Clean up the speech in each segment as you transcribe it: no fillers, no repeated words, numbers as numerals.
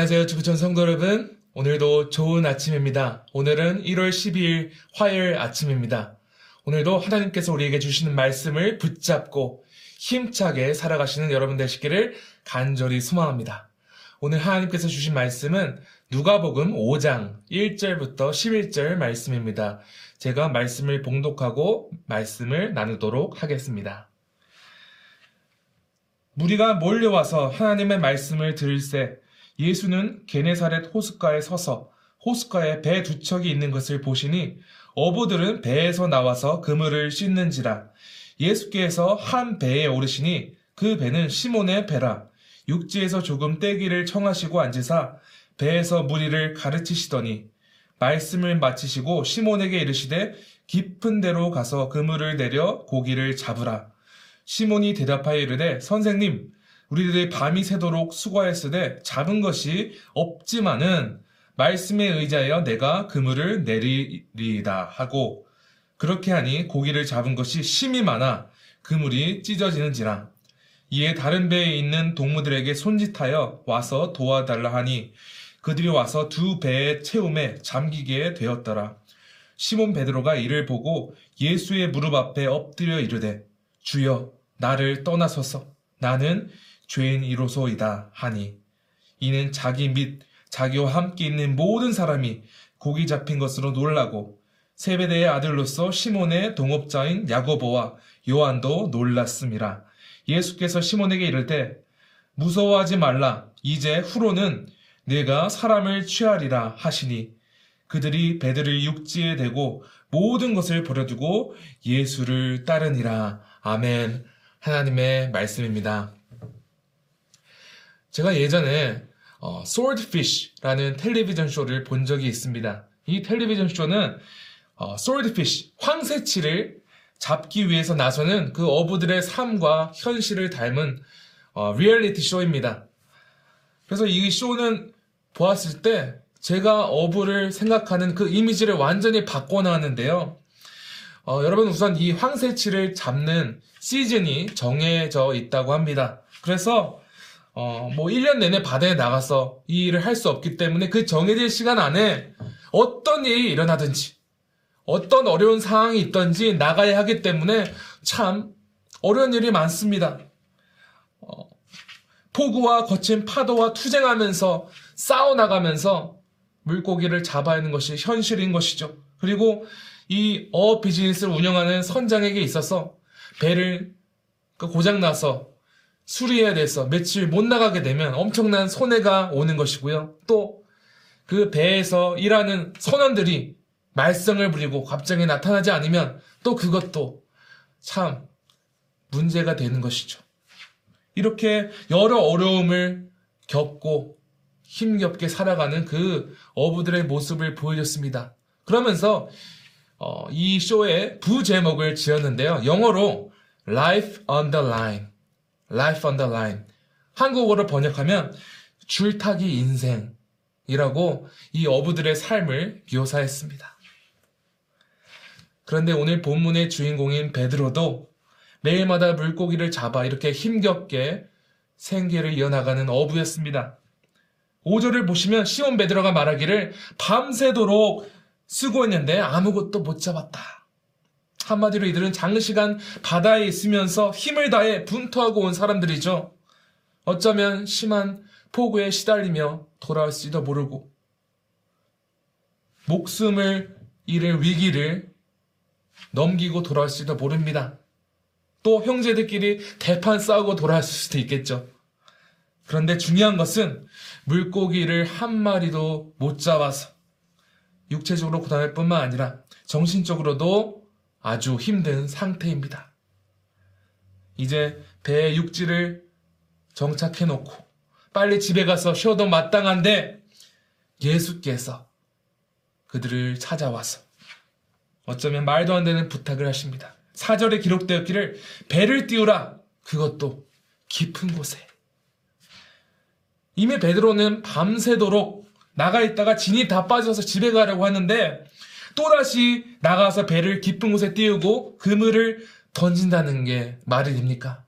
안녕하세요, 주구촌 성도 여러분. 오늘도 좋은 아침입니다. 오늘은 1월 12일 화요일 아침입니다. 오늘도 하나님께서 우리에게 주시는 말씀을 붙잡고 힘차게 살아가시는 여러분 되시기를 간절히 소망합니다. 오늘 하나님께서 주신 말씀은 누가복음 5장 1절부터 11절 말씀입니다. 제가 말씀을 봉독하고 말씀을 나누도록 하겠습니다. 무리가 몰려와서 하나님의 말씀을 들을새 예수는 게네사렛 호숫가에 서서 호숫가에 배 두 척이 있는 것을 보시니 어부들은 배에서 나와서 그물을 씻는지라. 예수께서 한 배에 오르시니 그 배는 시몬의 배라. 육지에서 조금 떼기를 청하시고 앉으사 배에서 무리를 가르치시더니 말씀을 마치시고 시몬에게 이르시되 깊은 데로 가서 그물을 내려 고기를 잡으라. 시몬이 대답하여 이르되 선생님, 우리들이 밤이 새도록 수고하였으되 잡은 것이 없지만은 말씀에 의지하여 내가 그물을 내리리이다 하고, 그렇게 하니 고기를 잡은 것이 심히 많아 그물이 찢어지는지라. 이에 다른 배에 있는 동무들에게 손짓하여 와서 도와달라 하니 그들이 와서 두 배의 채움에 잠기게 되었더라. 시몬 베드로가 이를 보고 예수의 무릎 앞에 엎드려 이르되 주여 나를 떠나소서, 나는 죄인이로소이다 하니, 이는 자기 및 자기와 함께 있는 모든 사람이 고기 잡힌 것으로 놀라고 세베대의 아들로서 시몬의 동업자인 야고보와 요한도 놀랐음이라. 예수께서 시몬에게 이를 때 무서워하지 말라, 이제 후로는 내가 사람을 취하리라 하시니, 그들이 배들을 육지에 대고 모든 것을 버려두고 예수를 따르니라. 아멘. 하나님의 말씀입니다. 제가 예전에 Swordfish라는 텔레비전 쇼를 본 적이 있습니다. 이 텔레비전 쇼는 Swordfish, 황새치를 잡기 위해서 나서는 그 어부들의 삶과 현실을 닮은 리얼리티 쇼입니다. 그래서 이 쇼는 보았을 때 제가 어부를 생각하는 그 이미지를 완전히 바꿔놨는데요. 여러분, 우선 이 황새치를 잡는 시즌이 정해져 있다고 합니다. 그래서 1년 내내 바다에 나가서 이 일을 할 수 없기 때문에 그 정해진 시간 안에 어떤 일이 일어나든지 어떤 어려운 상황이 있든지 나가야 하기 때문에 참 어려운 일이 많습니다. 폭우와 거친 파도와 투쟁하면서 싸워나가면서 물고기를 잡아야 하는 것이 현실인 것이죠. 그리고 이 비즈니스를 운영하는 선장에게 있어서 배를 고장나서 수리해야 돼서 며칠 못 나가게 되면 엄청난 손해가 오는 것이고요. 또 그 배에서 일하는 선원들이 말썽을 부리고 갑자기 나타나지 않으면 또 그것도 참 문제가 되는 것이죠. 이렇게 여러 어려움을 겪고 힘겹게 살아가는 그 어부들의 모습을 보여줬습니다. 그러면서 이 쇼의 부제목을 지었는데요. 영어로 Life on the Line, Life on the Line, 한국어로 번역하면 줄타기 인생이라고 이 어부들의 삶을 묘사했습니다. 그런데 오늘 본문의 주인공인 베드로도 매일마다 물고기를 잡아 이렇게 힘겹게 생계를 이어나가는 어부였습니다. 5절을 보시면 시몬 베드로가 말하기를 밤새도록 수고했는데 아무것도 못 잡았다. 한마디로 이들은 장시간 바다에 있으면서 힘을 다해 분투하고 온 사람들이죠. 어쩌면 심한 폭우에 시달리며 돌아올지도 모르고 목숨을 잃을 위기를 넘기고 돌아올지도 모릅니다. 또 형제들끼리 대판 싸우고 돌아올 수도 있겠죠. 그런데 중요한 것은 물고기를 한 마리도 못 잡아서 육체적으로 고단할 뿐만 아니라 정신적으로도 아주 힘든 상태입니다. 이제 배의 육지를 정착해놓고 빨리 집에 가서 쉬어도 마땅한데 예수께서 그들을 찾아와서 어쩌면 말도 안 되는 부탁을 하십니다. 4절에 기록되었기를 배를 띄우라, 그것도 깊은 곳에. 이미 베드로는 밤새도록 나가 있다가 진이 다 빠져서 집에 가려고 하는데 또다시 나가서 배를 깊은 곳에 띄우고 그물을 던진다는 게 말이 됩니까?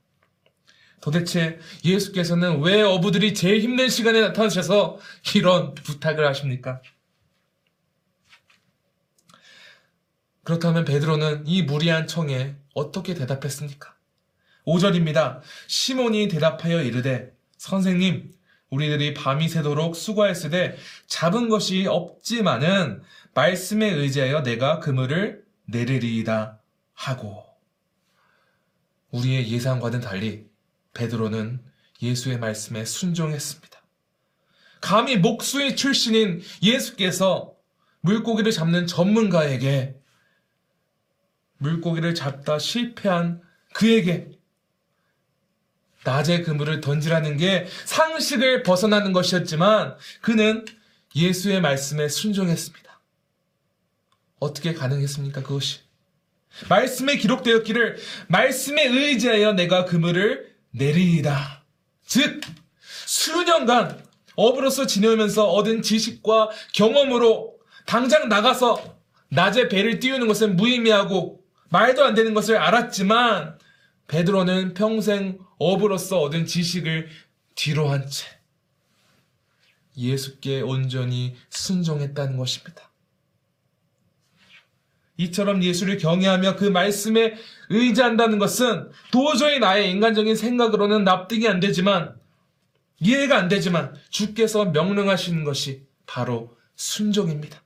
도대체 예수께서는 왜 어부들이 제일 힘든 시간에 나타나셔서 이런 부탁을 하십니까? 그렇다면 베드로는 이 무리한 청에 어떻게 대답했습니까? 5절입니다. 시몬이 대답하여 이르되 선생님, 우리들이 밤이 새도록 수고했으되 잡은 것이 없지만은 말씀에 의지하여 내가 그물을 내리리이다 하고. 우리의 예상과는 달리 베드로는 예수의 말씀에 순종했습니다. 감히 목수의 출신인 예수께서 물고기를 잡는 전문가에게, 물고기를 잡다 실패한 그에게 낮에 그물을 던지라는 게 상식을 벗어나는 것이었지만 그는 예수의 말씀에 순종했습니다. 어떻게 가능했습니까? 그것이 말씀에 기록되었기를 말씀에 의지하여 내가 그물을 내리이다. 즉 수년간 어부로서 지내면서 얻은 지식과 경험으로 당장 나가서 낮에 배를 띄우는 것은 무의미하고 말도 안 되는 것을 알았지만 베드로는 평생 어부로서 얻은 지식을 뒤로한 채 예수께 온전히 순종했다는 것입니다. 이처럼 예수를 경외하며 그 말씀에 의지한다는 것은 도저히 나의 인간적인 생각으로는 납득이 안 되지만, 이해가 안 되지만 주께서 명령하시는 것이 바로 순종입니다.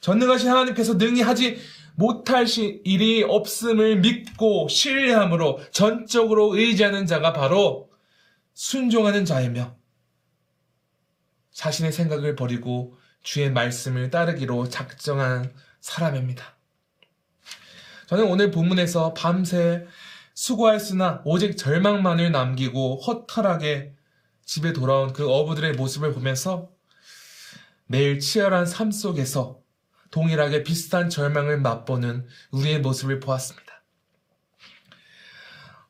전능하신 하나님께서 능히 하지 못할 일이 없음을 믿고 신뢰함으로 전적으로 의지하는 자가 바로 순종하는 자이며 자신의 생각을 버리고 주의 말씀을 따르기로 작정한 사람입니다. 저는 오늘 본문에서 밤새 수고하였으나 오직 절망만을 남기고 허탈하게 집에 돌아온 그 어부들의 모습을 보면서 매일 치열한 삶 속에서 동일하게 비슷한 절망을 맛보는 우리의 모습을 보았습니다.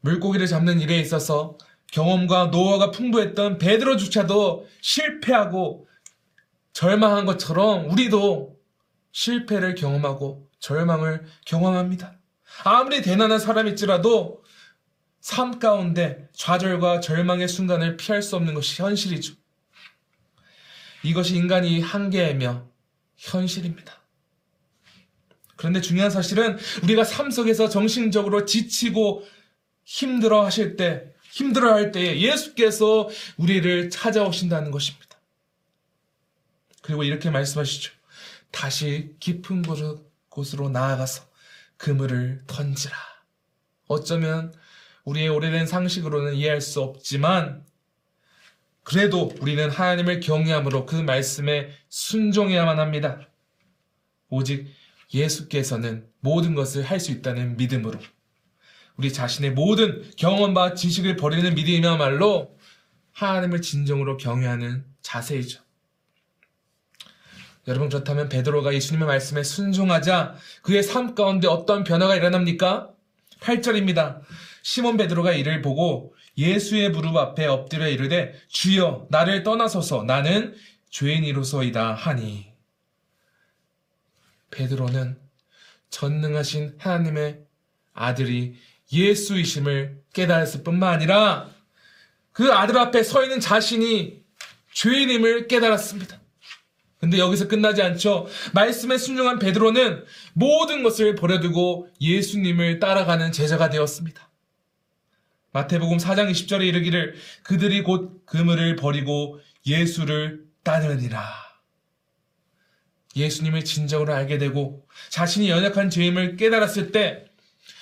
물고기를 잡는 일에 있어서 경험과 노하우가 풍부했던 베드로조차도 실패하고 절망한 것처럼 우리도 실패를 경험하고 절망을 경험합니다. 아무리 대단한 사람일지라도 삶 가운데 좌절과 절망의 순간을 피할 수 없는 것이 현실이죠. 이것이 인간이 한계이며 현실입니다. 그런데 중요한 사실은 우리가 삶 속에서 정신적으로 지치고 힘들어할 때에 예수께서 우리를 찾아오신다는 것입니다. 그리고 이렇게 말씀하시죠. 다시 깊은 곳으로 나아가서 그물을 던지라. 어쩌면 우리의 오래된 상식으로는 이해할 수 없지만 그래도 우리는 하나님을 경외함으로 그 말씀에 순종해야만 합니다. 오직 예수께서는 모든 것을 할 수 있다는 믿음으로 우리 자신의 모든 경험과 지식을 버리는 믿음이야말로 하나님을 진정으로 경외하는 자세이죠. 여러분, 그렇다면 베드로가 예수님의 말씀에 순종하자 그의 삶 가운데 어떤 변화가 일어납니까? 8절입니다. 시몬 베드로가 이를 보고 예수의 무릎 앞에 엎드려 이르되 주여 나를 떠나소서 나는 죄인이로소이다 하니. 베드로는 전능하신 하나님의 아들이 예수이심을 깨달았을 뿐만 아니라 그 아들 앞에 서 있는 자신이 죄인임을 깨달았습니다. 근데 여기서 끝나지 않죠. 말씀에 순종한 베드로는 모든 것을 버려두고 예수님을 따라가는 제자가 되었습니다. 마태복음 4장 20절에 이르기를 그들이 곧 그물을 버리고 예수를 따르니라. 예수님을 진정으로 알게 되고 자신이 연약한 죄임을 깨달았을 때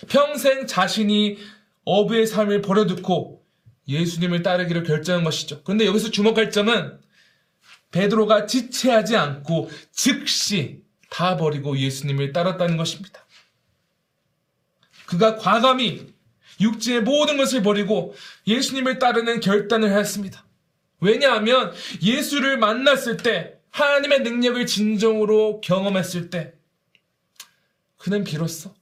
평생 자신이 어부의 삶을 버려두고 예수님을 따르기로 결정한 것이죠. 그런데 여기서 주목할 점은 베드로가 지체하지 않고 즉시 다 버리고 예수님을 따랐다는 것입니다. 그가 과감히 육지의 모든 것을 버리고 예수님을 따르는 결단을 했습니다. 왜냐하면 예수를 만났을 때, 하나님의 능력을 진정으로 경험했을 때 그는 비로소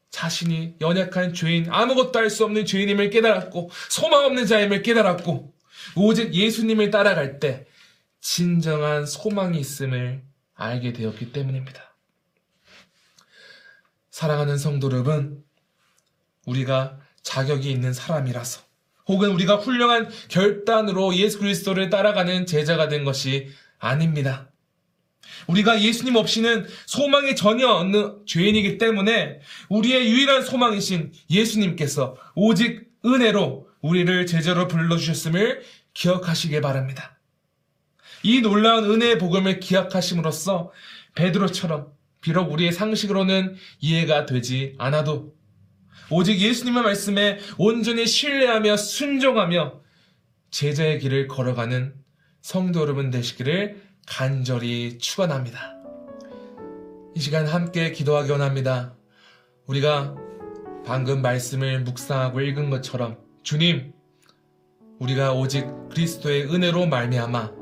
자신이 연약한 죄인, 아무것도 할 수 없는 죄인임을 깨달았고 소망 없는 자임을 깨달았고 오직 예수님을 따라갈 때 진정한 소망이 있음을 알게 되었기 때문입니다. 사랑하는 성도 여러분, 우리가 자격이 있는 사람이라서, 혹은 우리가 훌륭한 결단으로 예수 그리스도를 따라가는 제자가 된 것이 아닙니다. 우리가 예수님 없이는 소망이 전혀 없는 죄인이기 때문에 우리의 유일한 소망이신 예수님께서 오직 은혜로 우리를 제자로 불러주셨음을 기억하시길 바랍니다. 이 놀라운 은혜의 복음을 기억하심으로써 베드로처럼 비록 우리의 상식으로는 이해가 되지 않아도 오직 예수님의 말씀에 온전히 신뢰하며 순종하며 제자의 길을 걸어가는 성도 여러분 되시기를 간절히 축원합니다. 이 시간 함께 기도하기 원합니다. 우리가 방금 말씀을 묵상하고 읽은 것처럼 주님, 우리가 오직 그리스도의 은혜로 말미암아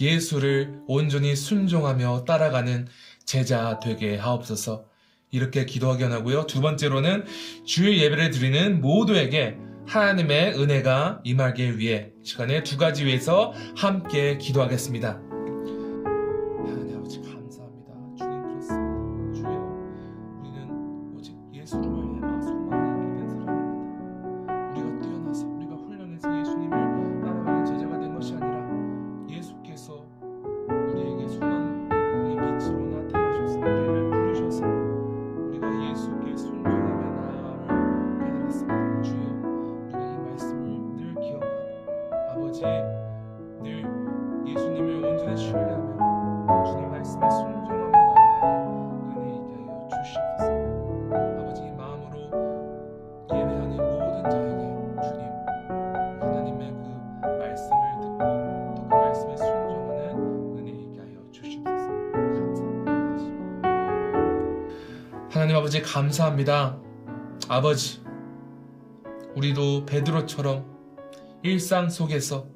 예수를 온전히 순종하며 따라가는 제자 되게 하옵소서. 이렇게 기도하기 원하고요. 두 번째로는 주일 예배를 드리는 모두에게 하나님의 은혜가 임하기 위해 시간에 두 가지 위해서 함께 기도하겠습니다. 하나님 아버지 감사합니다. 아버지, 우리도 베드로처럼 일상 속에서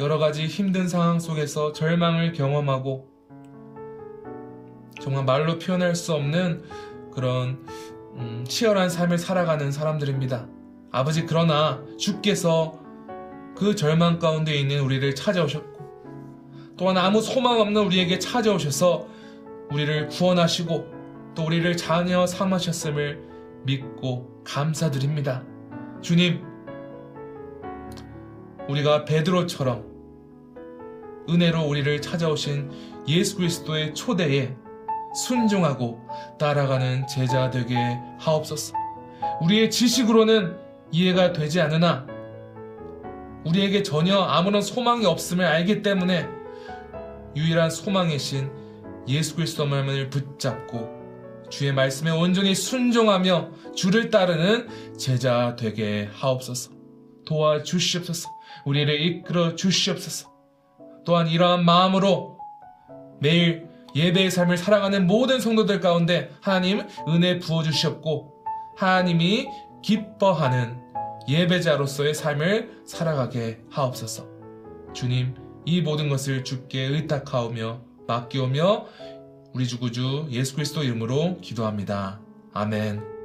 여러가지 힘든 상황 속에서 절망을 경험하고 정말 말로 표현할 수 없는 그런 치열한 삶을 살아가는 사람들입니다. 아버지, 그러나 주께서 그 절망 가운데 있는 우리를 찾아오셨고 또한 아무 소망 없는 우리에게 찾아오셔서 우리를 구원하시고 또 우리를 자녀 삼으셨음을 믿고 감사드립니다. 주님, 우리가 베드로처럼 은혜로 우리를 찾아오신 예수 그리스도의 초대에 순종하고 따라가는 제자 되게 하옵소서. 우리의 지식으로는 이해가 되지 않으나 우리에게 전혀 아무런 소망이 없음을 알기 때문에 유일한 소망이신 예수 그리스도의 말씀을 붙잡고 주의 말씀에 온전히 순종하며 주를 따르는 제자 되게 하옵소서. 도와주시옵소서. 우리를 이끌어 주시옵소서. 또한 이러한 마음으로 매일 예배의 삶을 살아가는 모든 성도들 가운데 하나님 은혜 부어주시옵고 하나님이 기뻐하는 예배자로서의 삶을 살아가게 하옵소서. 주님, 이 모든 것을 주께 의탁하오며 맡기오며 우리 주 구주 예수 그리스도 이름으로 기도합니다. 아멘.